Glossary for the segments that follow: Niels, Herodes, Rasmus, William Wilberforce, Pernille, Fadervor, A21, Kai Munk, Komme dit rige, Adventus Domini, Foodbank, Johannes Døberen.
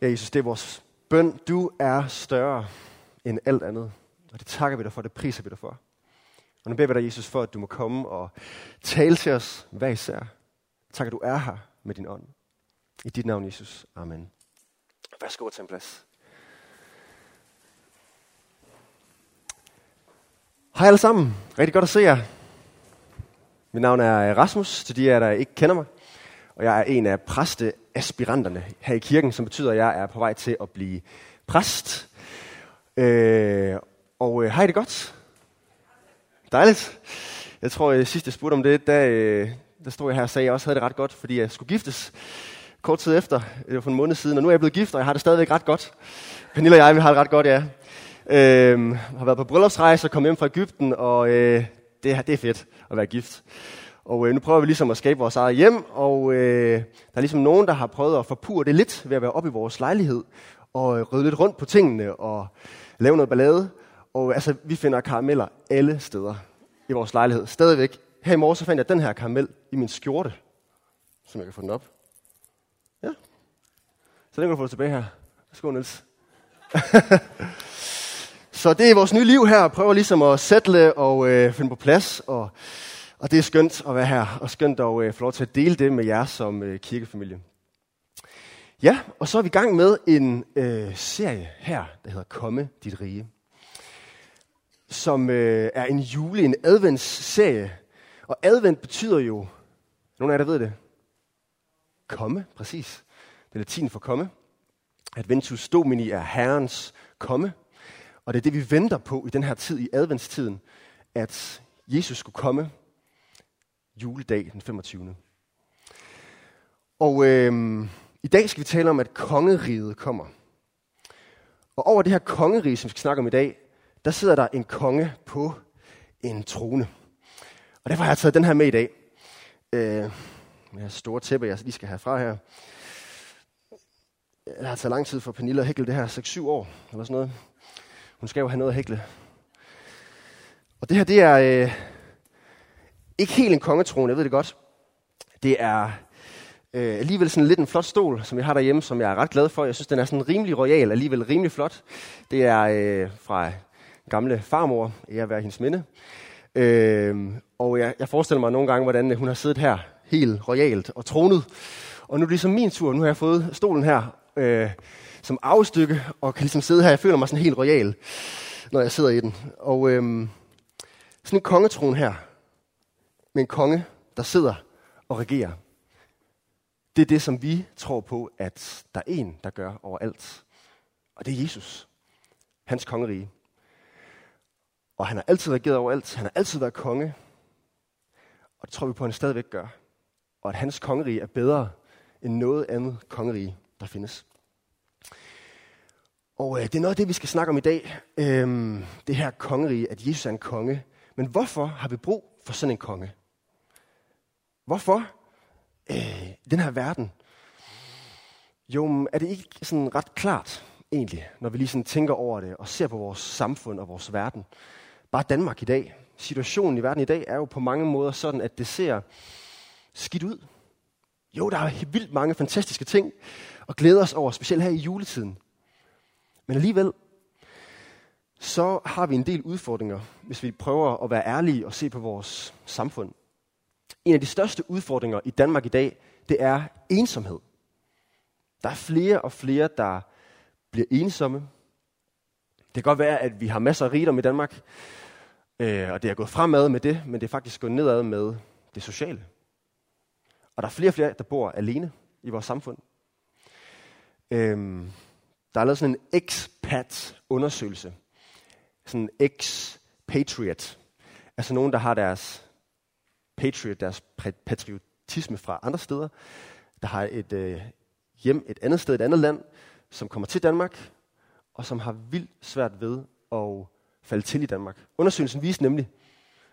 Ja, Jesus, det er vores bøn. Du er større end alt andet. Og det takker vi dig for, det priser vi dig for. Og nu beder vi dig, Jesus, for at du må komme og tale til os hver især. Tak, at du er her med din ånd. I dit navn, Jesus. Amen. Værsgo at tage en plads. Hej alle sammen. Rigtig godt at se jer. Mit navn er Rasmus, til de af jer, der ikke kender mig. Og jeg er en af præsteaspiranterne her i kirken, som betyder, at jeg er på vej til at blive præst. Og hej, det godt. Dejligt. Jeg tror, sidst jeg spurgte om det, der stod jeg her og sagde, at jeg også havde det ret godt, fordi jeg skulle giftes kort tid efter, for en måned siden. Og nu er jeg blevet gift, og jeg har det stadigvæk ret godt. Pernille og jeg, vi har det ret godt, ja. Har været på bryllupsrejse og kom hjem fra Egypten, og det er fedt at være gift. Og nu prøver vi ligesom at skabe vores eget hjem, og der er ligesom nogen, der har prøvet at forpure det lidt ved at være oppe i vores lejlighed, og rydde lidt rundt på tingene, og lave noget ballade. Og altså, vi finder karameller alle steder i vores lejlighed. Stadigvæk. Her i morgen så fandt jeg den her karamel i min skjorte, som jeg kan få den op. Ja. Så den kan du få tilbage her. Værsgo, Niels. Så det er vores nye liv her. Prøver ligesom at sætte og finde på plads. Og det er skønt at være her. Og skønt at få lov til at dele det med jer som kirkefamilie. Ja, og så er vi i gang med en serie her, der hedder Komme dit rige. Som er en adventsserie. Og advent betyder jo, nogle af jer, der ved det, komme, præcis. Det er latin for komme. Adventus Domini er Herrens komme. Og det er det, vi venter på i den her tid, i adventstiden, at Jesus skulle komme juledag den 25. Og i dag skal vi tale om, at kongeriget kommer. Og over det her kongerige, som vi skal snakke om i dag, der sidder der en konge på en trone. Og derfor har jeg taget den her med i dag. Jeg har store tæppe, jeg lige skal have fra her. Jeg har taget lang tid for Pernille at hækle det her, 6-7 år eller sådan noget. Hun skal jo have noget at hækle. Og det her, det er ikke helt en kongetrone, jeg ved det godt. Det er alligevel sådan lidt en flot stol, som jeg har derhjemme, som jeg er ret glad for. Jeg synes, den er sådan rimelig royal, alligevel rimelig flot. Det er fra gamle farmor, ære være hendes minde. Og jeg forestiller mig nogle gange, hvordan hun har siddet her helt royalt og tronet. Og nu er det ligesom min tur, nu har jeg fået stolen her som afstykke, og kan ligesom sidde her. Jeg føler mig sådan helt royal, når jeg sidder i den. Og sådan en kongetron her, med en konge, der sidder og regerer. Det er det, som vi tror på, at der er en, der gør overalt. Og det er Jesus. Hans kongerige. Og han har altid regeret overalt. Han har altid været konge. Og det tror vi på, at han stadigvæk gør. Og at hans kongerige er bedre end noget andet kongerige, der findes. Og det er noget af det, vi skal snakke om i dag. Det her kongerige, at Jesus er en konge. Men hvorfor har vi brug for sådan en konge? Hvorfor? Den her verden. Jo, er det ikke sådan ret klart egentlig, når vi lige sådan tænker over det og ser på vores samfund og vores verden. Bare Danmark i dag. Situationen i verden i dag er jo på mange måder sådan, at det ser skidt ud. Jo, der er vildt mange fantastiske ting og glæder os over, specielt her i juletiden. Men alligevel, så har vi en del udfordringer, hvis vi prøver at være ærlige og se på vores samfund. En af de største udfordringer i Danmark i dag, det er ensomhed. Der er flere og flere, der bliver ensomme. Det kan godt være, at vi har masser af rigdom i Danmark, og det er gået fremad med det, men det er faktisk gået nedad med det sociale. Og der er flere og flere, der bor alene i vores samfund. Der er lavet sådan en expat-undersøgelse. Sådan en expatriate. Altså nogen, der har deres patriotisme fra andre steder, der har et hjem et andet sted, et andet land, som kommer til Danmark, og som har vildt svært ved at falde til i Danmark. Undersøgelsen viste nemlig,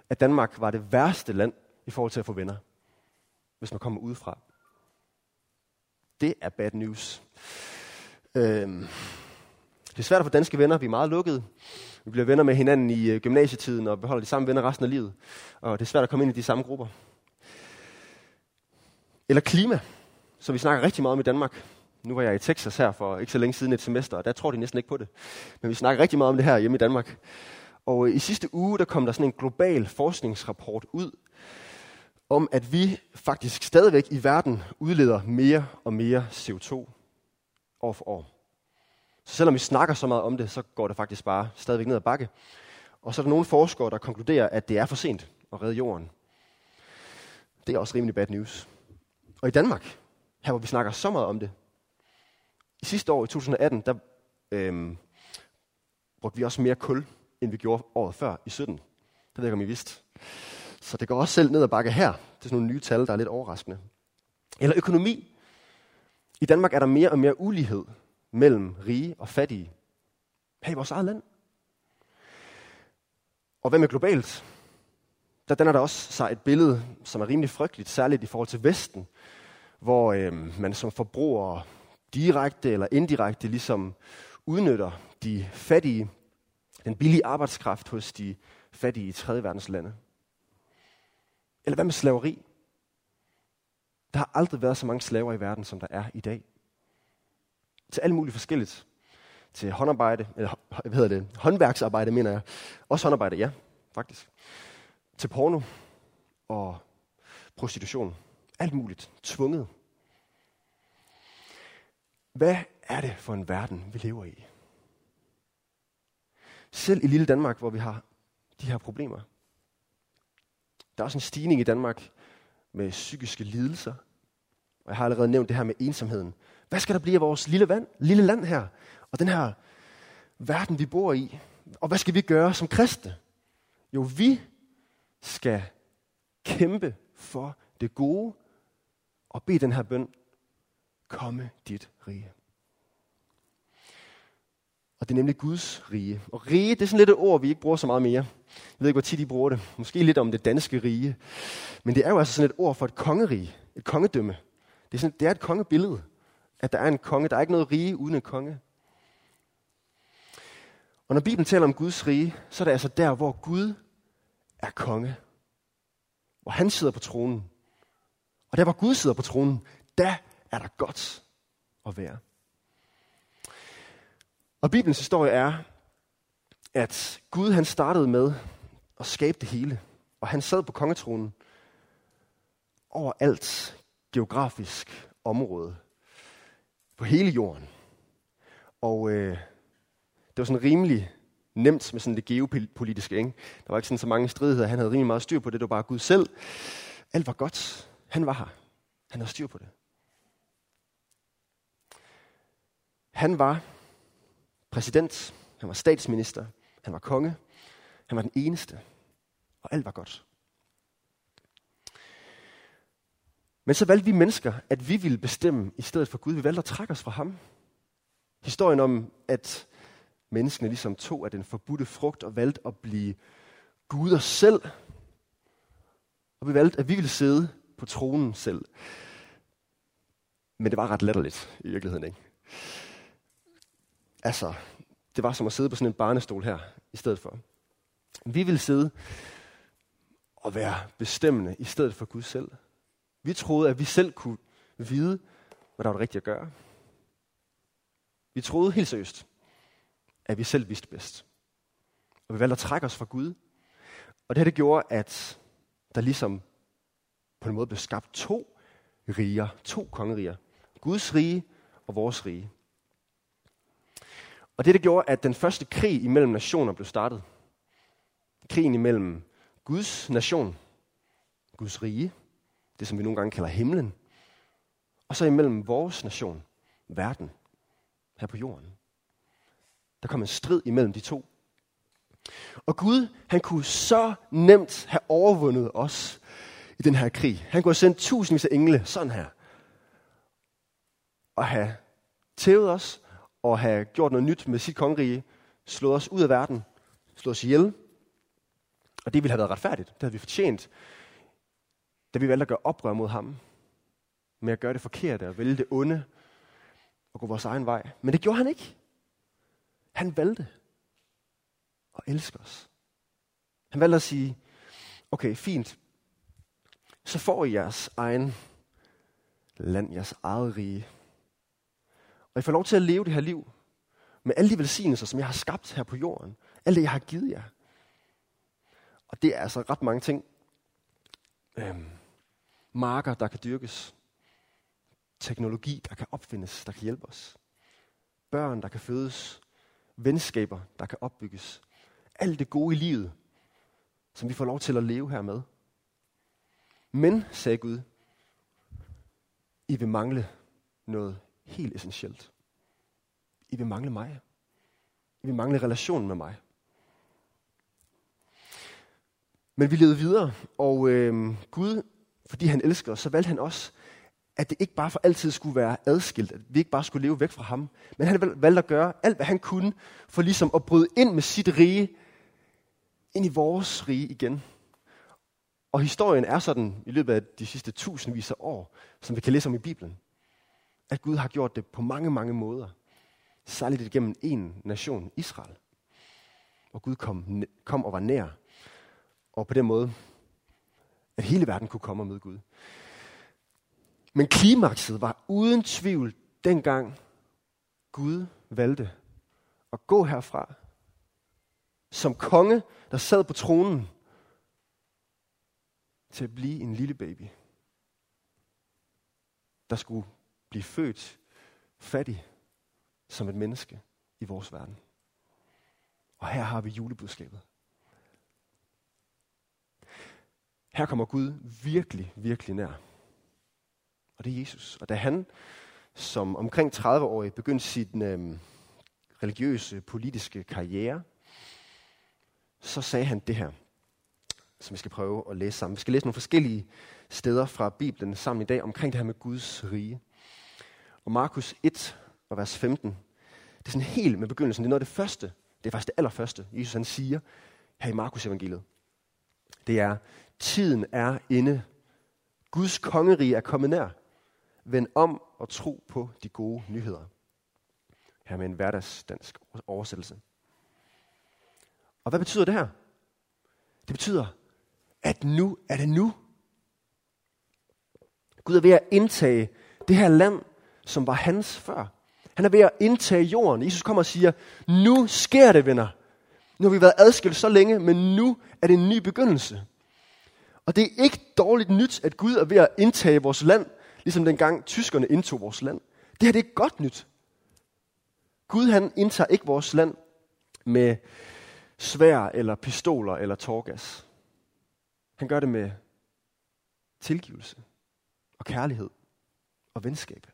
at Danmark var det værste land i forhold til at få venner, hvis man kommer udefra. Det er bad news. Det er svært at få danske venner, vi er meget lukkede. Vi bliver venner med hinanden i gymnasietiden og beholder de samme venner resten af livet. Og det er svært at komme ind i de samme grupper. Eller klima, som vi snakker rigtig meget om i Danmark. Nu var jeg i Texas her for ikke så længe siden et semester, og der tror de næsten ikke på det. Men vi snakker rigtig meget om det her hjemme i Danmark. Og i sidste uge, der kom der sådan en global forskningsrapport ud, om at vi faktisk stadigvæk i verden udleder mere og mere CO2 år for år. Så selvom vi snakker så meget om det, så går det faktisk bare stadigvæk ned ad bakke. Og så er der nogle forskere, der konkluderer, at det er for sent at redde jorden. Det er også rimelig bad news. Og i Danmark, her hvor vi snakker så meget om det, i sidste år, i 2018, der brugte vi også mere kul, end vi gjorde året før i 17. Det ved jeg ikke, om I vidste. Så det går også selv ned ad bakke her. Det er sådan nogle nye tal, der er lidt overraskende. Eller økonomi. I Danmark er der mere og mere ulighed mellem rige og fattige. Her i vores eget land. Og hvad med globalt? Der danner der også sig et billede, som er rimelig frygteligt, særligt i forhold til Vesten, hvor man som forbruger direkte eller indirekte ligesom udnytter de fattige, den billige arbejdskraft hos de fattige i tredje verdens lande. Eller hvad med slaveri? Der har aldrig været så mange slaver i verden, som der er i dag. Til alt muligt forskelligt. Til håndarbejde, eller hvad hedder det? Håndværksarbejde, mener jeg. Også håndarbejde, ja, faktisk. Til porno og prostitution. Alt muligt. Tvunget. Hvad er det for en verden, vi lever i? Selv i lille Danmark, hvor vi har de her problemer. Der er også en stigning i Danmark med psykiske lidelser. Og jeg har allerede nævnt det her med ensomheden. Hvad skal der blive af vores lille land her? Og den her verden, vi bor i. Og hvad skal vi gøre som kristne? Jo, vi skal kæmpe for det gode og bede den her bøn. Komme dit rige. Og det er nemlig Guds rige. Og rige, det er sådan lidt et ord, vi ikke bruger så meget mere. Jeg ved ikke, hvor tit I bruger det. Måske lidt om det danske rige. Men det er jo altså sådan et ord for et kongerige. Et kongedømme. Det er et kongebillede. At der er en konge. Der er ikke noget rige uden en konge. Og når Bibelen taler om Guds rige, så er det altså der, hvor Gud er konge. Hvor han sidder på tronen. Og der, hvor Gud sidder på tronen, der er der godt at være. Og Bibelens historie er, at Gud han startede med at skabe det hele. Og han sad på kongetronen over alt geografisk område på hele jorden. Og det var sådan rimelig nemt med sådan det geopolitiske. Ikke? Der var ikke sådan så mange stridigheder. Han havde rimelig meget styr på det. Det var bare Gud selv. Alt var godt. Han var her. Han havde styr på det. Han var præsident, han var statsminister, han var konge, han var den eneste, og alt var godt. Men så valgte vi mennesker, at vi ville bestemme i stedet for Gud. Vi valgte at trække os fra ham. Historien om, at menneskene ligesom tog af den forbudte frugt og valgte at blive guder selv. Og vi valgte, at vi ville sidde på tronen selv. Men det var ret latterligt i virkeligheden, ikke? Altså, det var som at sidde på sådan en barnestol her, i stedet for. Vi ville sidde og være bestemmende, i stedet for Gud selv. Vi troede, at vi selv kunne vide, hvad der var det rigtige at gøre. Vi troede helt seriøst, at vi selv vidste bedst. Og vi valgte at trække os fra Gud. Og det her, det gjorde, at der ligesom på en måde blev skabt to riger, to kongeriger. Guds rige og vores rige. Og det gjorde, at den første krig imellem nationer blev startet. Krigen imellem Guds nation, Guds rige, det som vi nogle gange kalder himlen, og så imellem vores nation, verden, her på jorden. Der kom en strid imellem de to. Og Gud, han kunne så nemt have overvundet os i den her krig. Han kunne have sendt tusindvis af engle, sådan her, og have tævet os, og have gjort noget nyt med sit kongerige, slået os ud af verden, slået os ihjel. Og det ville have været retfærdigt. Det havde vi fortjent, da vi valgte at gøre oprør mod ham. Med at gøre det forkerte og vælge det onde og gå vores egen vej. Men det gjorde han ikke. Han valgte at elske os. Han valgte at sige, okay, fint. Så får I jeres egen land, jeres eget rige. Og I får lov til at leve det her liv med alle de velsignelser, som jeg har skabt her på jorden. Alt det, jeg har givet jer. Og det er altså ret mange ting. Marker, der kan dyrkes. Teknologi, der kan opfindes, der kan hjælpe os. Børn, der kan fødes. Venskaber, der kan opbygges. Alt det gode i livet, som vi får lov til at leve her med. Men, sagde Gud, I vil mangle noget helt essentielt. I vil mangle mig. I vil mangle relationen med mig. Men vi levede videre, og Gud, fordi han elsker os, så valgte han også, at det ikke bare for altid skulle være adskilt, at vi ikke bare skulle leve væk fra ham, men han valgte at gøre alt, hvad han kunne, for ligesom at bryde ind med sit rige, ind i vores rige igen. Og historien er sådan, i løbet af de sidste tusindvis af år, som vi kan læse om i Bibelen, at Gud har gjort det på mange, mange måder. Særligt igennem en nation, Israel. Og Gud kom og var nær. Og på den måde, at hele verden kunne komme og møde Gud. Men klimakset var uden tvivl dengang Gud valgte at gå herfra som konge, der sad på tronen, til at blive en lille baby, der skulle blive født fattig som et menneske i vores verden. Og her har vi julebudskabet. Her kommer Gud virkelig, virkelig nær. Og det er Jesus. Og da han som omkring 30-årig begyndte sin religiøse, politiske karriere, så sagde han det her, som vi skal prøve at læse sammen. Vi skal læse nogle forskellige steder fra Bibelen sammen i dag omkring det her med Guds rige. Og Markus 1 og vers 15, det er sådan helt med begyndelsen. Det er noget af det første, det er faktisk det allerførste, Jesus han siger her i Markus evangeliet. Det er, tiden er inde. Guds kongerige er kommet nær. Vend om og tro på de gode nyheder. Her med en hverdagsdansk oversættelse. Og hvad betyder det her? Det betyder, at nu er det nu. Gud er ved at indtage det her land, som var hans før. Han er ved at indtage jorden. Jesus kommer og siger, nu sker det, venner. Nu har vi været adskilt så længe, men nu er det en ny begyndelse. Og det er ikke dårligt nyt, at Gud er ved at indtage vores land, ligesom dengang tyskerne indtog vores land. Det her det er godt nyt. Gud han indtager ikke vores land med svær eller pistoler eller tårgas. Han gør det med tilgivelse og kærlighed og venskab.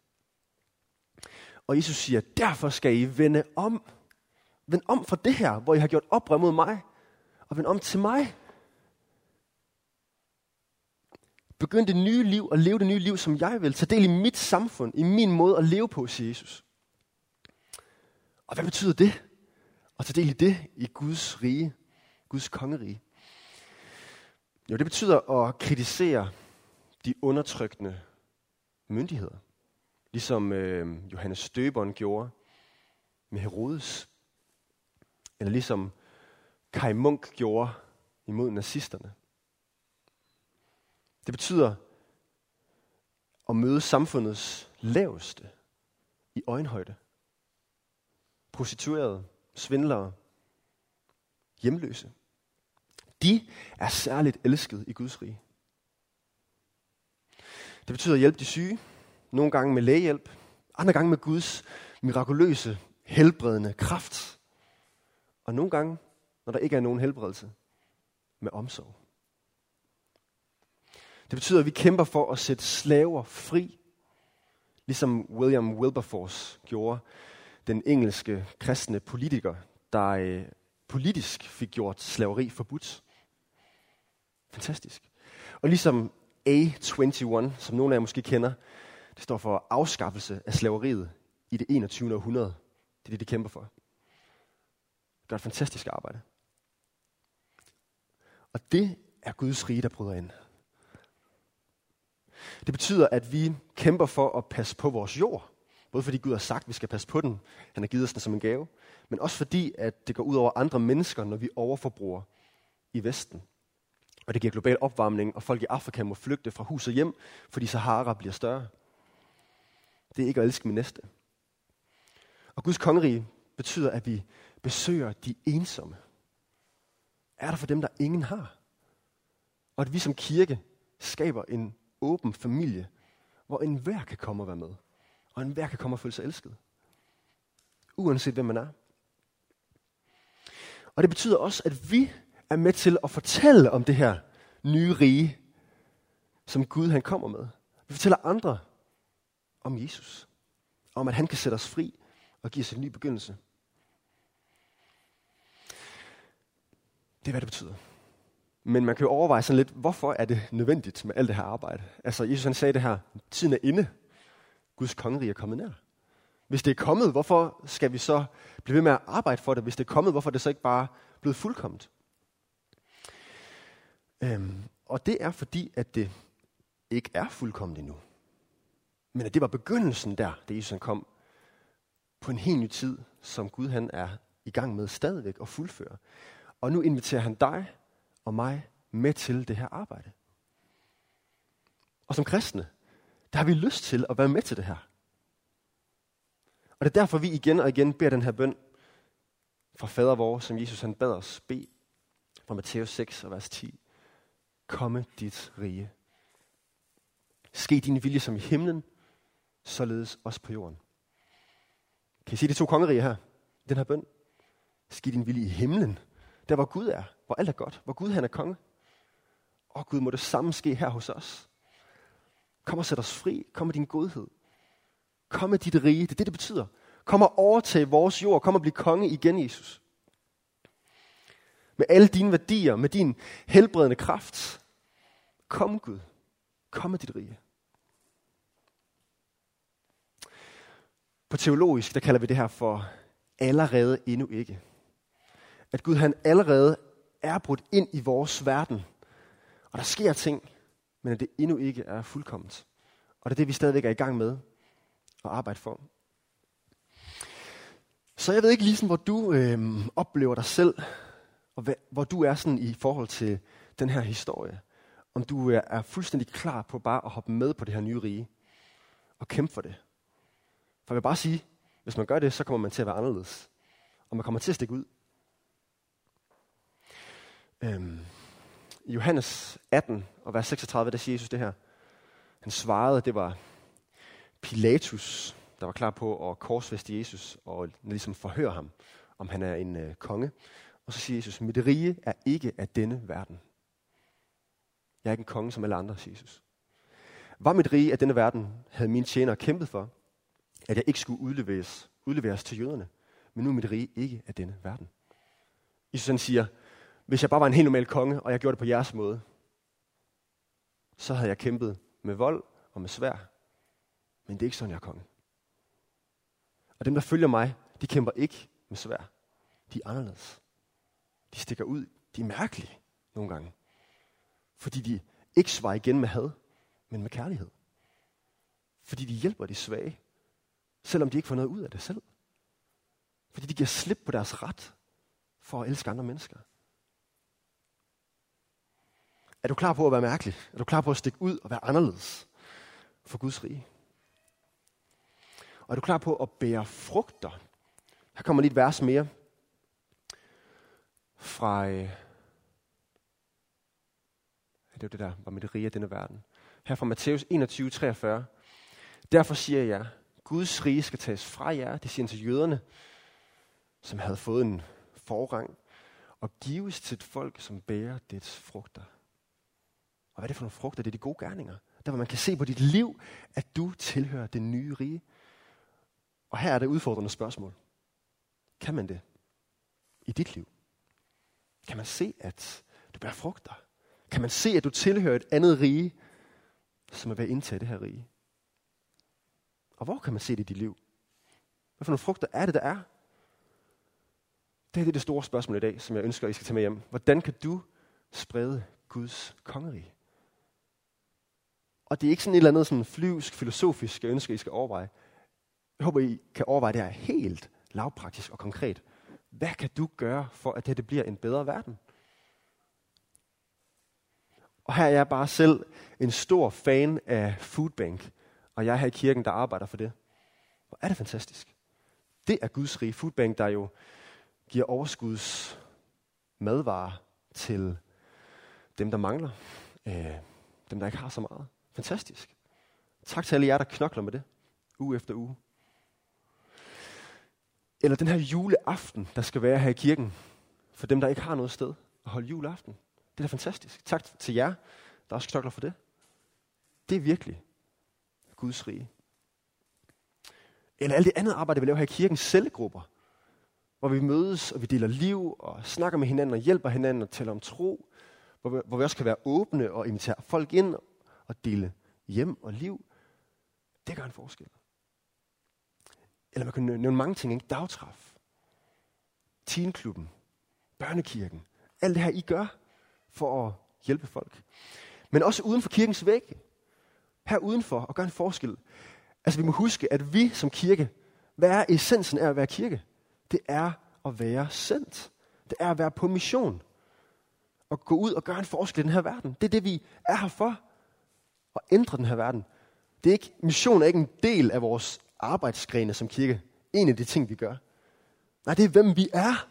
Og Jesus siger, derfor skal I vende om. Vend om fra det her, hvor I har gjort oprør mod mig. Og vend om til mig. Begynd det nye liv og leve det nye liv, som jeg vil. Tag del i mit samfund, i min måde at leve på, siger Jesus. Og hvad betyder det? At tage del i det i Guds rige, Guds kongerige. Jo, det betyder at kritisere de undertrykkende myndigheder. Ligesom Johannes Døberen gjorde med Herodes. Eller ligesom Kai Munk gjorde imod nazisterne. Det betyder at møde samfundets laveste i øjenhøjde. Prostituerede, svindlere, hjemløse. De er særligt elskede i Guds rige. Det betyder at hjælpe de syge. Nogle gange med lægehjælp. Andre gange med Guds mirakuløse, helbredende kraft. Og nogle gange, når der ikke er nogen helbredelse, med omsorg. Det betyder, at vi kæmper for at sætte slaver fri. Ligesom William Wilberforce gjorde, den engelske kristne politiker, der politisk fik gjort slaveri forbudt. Fantastisk. Og ligesom A21, som nogle af jer måske kender, det står for afskaffelse af slaveriet i det 21. århundrede. Det er det, de kæmper for. Det gør et fantastisk arbejde. Og det er Guds rige, der bryder ind. Det betyder, at vi kæmper for at passe på vores jord. Både fordi Gud har sagt, at vi skal passe på den. Han har givet os den som en gave. Men også fordi, at det går ud over andre mennesker, når vi overforbruger i Vesten. Og det giver global opvarmning, og folk i Afrika må flygte fra hus og hjem, fordi Sahara bliver større. Det er ikke at elske min næste. Og Guds kongerige betyder, at vi besøger de ensomme. Er der for dem, der ingen har? Og at vi som kirke skaber en åben familie, hvor enhver kan komme og være med. Og enhver kan komme og føle sig elsket. Uanset hvem man er. Og det betyder også, at vi er med til at fortælle om det her nye rige, som Gud han kommer med. Vi fortæller andre om Jesus. Om at han kan sætte os fri og give os en ny begyndelse. Det er, hvad det betyder. Men man kan jo overveje sådan lidt, hvorfor er det nødvendigt med alt det her arbejde? Altså, Jesus han sagde det her, tiden er inde. Guds kongerige er kommet nær. Hvis det er kommet, hvorfor skal vi så blive ved med at arbejde for det? Hvis det er kommet, hvorfor er det så ikke bare blevet fuldkommet? Og det er fordi, at det ikke er fuldkommet endnu. Men at det var begyndelsen der, da Jesus han kom på en helt ny tid, som Gud han er i gang med stadigvæk at fuldføre. Og nu inviterer han dig og mig med til det her arbejde. Og som kristne, der har vi lyst til at være med til det her. Og det er derfor, vi igen og igen beder den her bøn fra Fadervor, som Jesus han bad os bede fra Matteus 6 og vers 10. Komme dit rige. Ske din vilje som i himlen, således også på jorden. Kan I se de to kongeriger her? Den her bøn. Ske din vilje i himlen. Der hvor Gud er, hvor alt er godt, hvor Gud han er konge. Og Gud, må det samme ske her hos os. Kom og sæt os fri. Kom med din godhed. Kom med dit rige. Det er det, det betyder. Kom og overtage vores jord. Kom og blive konge igen, Jesus. Med alle dine værdier, med din helbredende kraft. Kom, Gud. Kom med dit rige. På teologisk, der kalder vi det her for allerede endnu ikke. At Gud han allerede er brudt ind i vores verden. Og der sker ting, men at det endnu ikke er fuldkomment. Og det er det, vi stadigvæk er i gang med at arbejde for. Så jeg ved ikke lige sådan, hvor du oplever dig selv, og hvor du er sådan i forhold til den her historie. Om du er fuldstændig klar på bare at hoppe med på det her nye rige, og kæmpe for det. For jeg vil bare sige, hvis man gør det, så kommer man til at være anderledes. Og man kommer til at stikke ud. I Johannes 18 og vers 36, der siger Jesus det her. Han svarede, at det var Pilatus, der var klar på at korsfæste Jesus og ligesom forhøre ham, om han er en konge. Og så siger Jesus, mit rige er ikke af denne verden. Jeg er ikke en konge som alle andre, siger Jesus. Var mit rige af denne verden, havde mine tjenere kæmpet for, at jeg ikke skulle udleveres til jøderne. Men nu er mit rige ikke af denne verden. Jesus han siger, hvis jeg bare var en helt normal konge, og jeg gjorde det på jeres måde, så havde jeg kæmpet med vold og med sværd. Men det er ikke sådan, jeg er konge. Og dem, der følger mig, de kæmper ikke med sværd. De er anderledes. De stikker ud. De er mærkelige nogle gange. Fordi de ikke svarer igen med had, men med kærlighed. Fordi de hjælper de svage, selvom de ikke får noget ud af det selv. Fordi de giver slip på deres ret for at elske andre mennesker. Er du klar på at være mærkelig? Er du klar på at stikke ud og være anderledes for Guds rige? Og er du klar på at bære frugter? Her kommer lige et vers mere fra... Det var det der, var mit rige af denne verden. Her fra Matteus 21:43. Derfor siger jeg, Guds rige skal tages fra jer, det siger han til jøderne, som havde fået en forrang, og gives til et folk, som bærer dets frugter. Og hvad er det for nogle frugter? Det er de gode gerninger. Der hvor man kan se på dit liv, at du tilhører det nye rige. Og her er det udfordrende spørgsmål. Kan man det i dit liv? Kan man se, at du bærer frugter? Kan man se, at du tilhører et andet rige, som er ved at indtage det her rige? Og hvor kan man se det i dit liv? Hvad for nogle frugter er det, der er? Det er det store spørgsmål i dag, som jeg ønsker, at I skal tage med hjem. Hvordan kan du sprede Guds kongerige? Og det er ikke sådan et eller andet sådan flyvsk, filosofisk, jeg ønsker, I skal overveje. Jeg håber, I kan overveje det her helt lavpraktisk og konkret. Hvad kan du gøre for, at det bliver en bedre verden? Og her er jeg bare selv en stor fan af Foodbank. Og jeg er her i kirken, der arbejder for det. Hvor er det fantastisk. Det er Guds rige. Foodbank, der jo giver overskuds madvarer til dem, der mangler. Dem, der ikke har så meget. Fantastisk. Tak til alle jer, der knokler med det. Uge efter uge. Eller den her juleaften, der skal være her i kirken. For dem, der ikke har noget sted at holde juleaften. Det er da fantastisk. Tak til jer, der også knokler for det. Det er virkelig Guds rige. Eller alt det andet arbejde, vi laver her i kirken, cellegrupper, hvor vi mødes, og vi deler liv, og snakker med hinanden, og hjælper hinanden, og taler om tro, hvor vi også kan være åbne, og invitere folk ind, og dele hjem og liv. Det gør en forskel. Eller man kan nævne mange ting, ikke? Dagtræf, teenklubben, børnekirken, alt det her, I gør for at hjælpe folk. Men også uden for kirkens vægge, her udenfor, og gøre en forskel. Altså vi må huske, at vi som kirke, hvad er essensen af at være kirke? Det er at være sendt. Det er at være på mission. Og gå ud og gøre en forskel i den her verden. Det er det, vi er her for. At ændre den her verden. Det er ikke, mission er ikke en del af vores arbejdsgrene som kirke. En af de ting, vi gør. Nej, det er hvem vi er.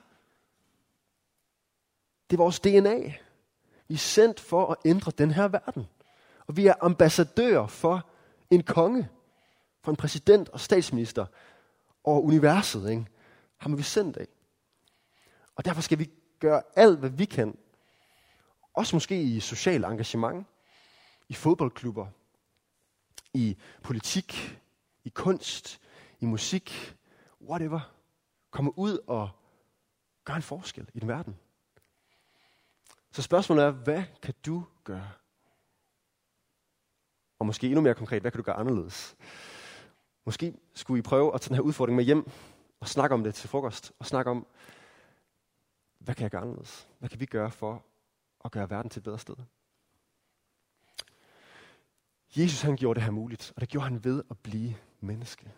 Det er vores DNA. Vi er sendt for at ændre den her verden. Og vi er ambassadører for en konge. For en præsident og statsminister over universet, ikke? Ham er vi sendt af. Og derfor skal vi gøre alt, hvad vi kan. Også måske i socialt engagement, i fodboldklubber, i politik, i kunst, i musik, whatever. Komme ud og gøre en forskel i den verden. Så spørgsmålet er, hvad kan du gøre? Og måske endnu mere konkret, hvad kan du gøre anderledes? Måske skulle I prøve at tage den her udfordring med hjem og snakke om det til frokost. Og snakke om, hvad kan jeg gøre anderledes? Hvad kan vi gøre for at gøre verden til et bedre sted? Jesus han gjorde det her muligt, og det gjorde han ved at blive menneske.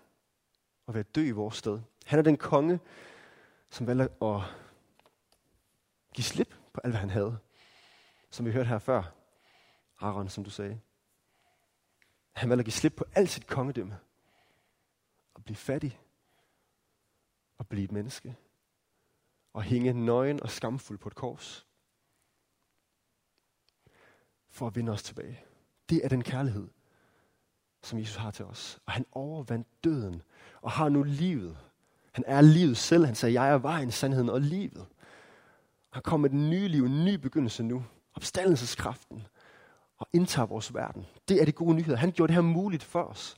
Og ved at dø i vores sted. Han er den konge, som valgte at give slip på alt, hvad han havde. Som vi hørte her før, Aaron, som du sagde. Han valgte at give slip på alt sit kongedømme. At blive fattig, at blive et menneske, og hænge nøgen og skamfuld på et kors, for at vinde os tilbage. Det er den kærlighed, som Jesus har til os. Og han overvandt døden, og har nu livet. Han er livet selv. Han sagde, jeg er vejen, sandheden og livet. Han kommer med den nye liv, en ny begyndelse nu, opstandelseskraften, og indtager vores verden. Det er de gode nyheder. Han gjorde det her muligt for os.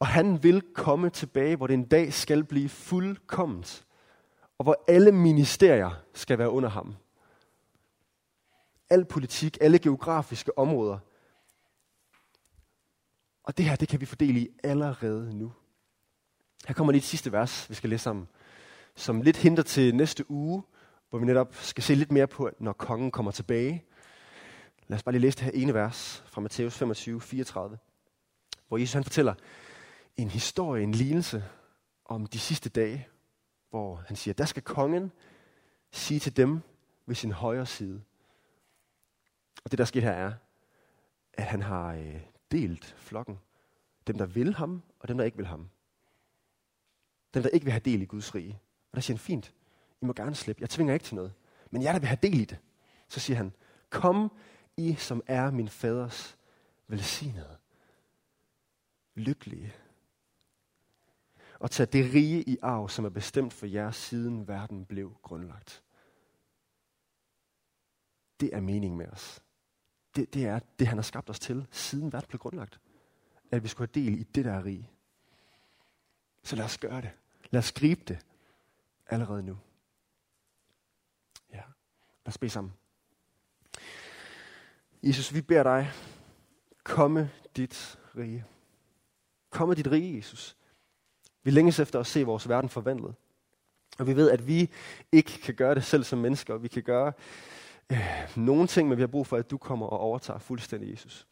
Og han vil komme tilbage, hvor det en dag skal blive fuldkomment. Og hvor alle ministerier skal være under ham. Al politik, alle geografiske områder. Og det her, det kan vi fordele i allerede nu. Her kommer lige et sidste vers, vi skal læse sammen. Som lidt hinter til næste uge, hvor vi netop skal se lidt mere på, når kongen kommer tilbage. Lad os bare lige læse det her ene vers fra Matthæus 25, 34. Hvor Jesus han fortæller en historie, en lignelse om de sidste dage, hvor han siger, der skal kongen sige til dem ved sin højre side. Og det der sker her er, at han har delt flokken. Dem der vil ham, og dem der ikke vil ham. Dem der ikke vil have del i Guds rige. Og der siger han, fint, I må gerne slippe, jeg tvinger ikke til noget. Men jeg der vil have del i det. Så siger han, kom I som er min faders velsignede. Lykkelige. Og tage det rige i arv, som er bestemt for jer, siden verden blev grundlagt. Det er meningen med os. Det er det, han har skabt os til, siden verden blev grundlagt. At vi skulle have del i det, der er rige. Så lad os gøre det. Lad os gribe det. Allerede nu. Ja. Lad os bede sammen. Jesus, vi beder dig. Komme dit rige. Komme dit rige, Jesus. Vi længes efter at se vores verden forvandlet. Og vi ved, at vi ikke kan gøre det selv som mennesker. Vi kan gøre nogle ting, men vi har brug for, at du kommer og overtager fuldstændig, Jesus.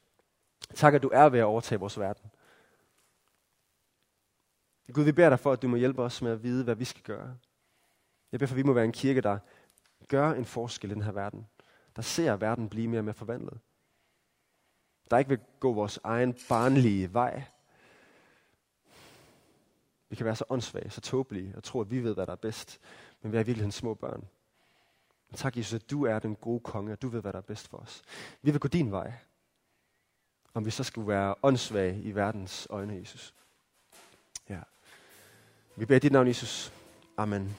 Tak, at du er ved at overtage vores verden. Gud, vi beder dig for, at du må hjælpe os med at vide, hvad vi skal gøre. Jeg beder for, at vi må være en kirke, der gør en forskel i den her verden. Der ser verden blive mere og mere forvandlet. Der ikke vil gå vores egen barnlige vej. Vi kan være så åndssvage, så tåbelige og tro, at vi ved, hvad der er bedst. Men vi er i virkeligheden små børn. Men tak, Jesus, at du er den gode konge, og du ved, hvad der er bedst for os. Vi vil gå din vej. Om vi så skulle være åndssvage i verdens øjne, Jesus. Ja. Vi beder dit navn, Jesus. Amen.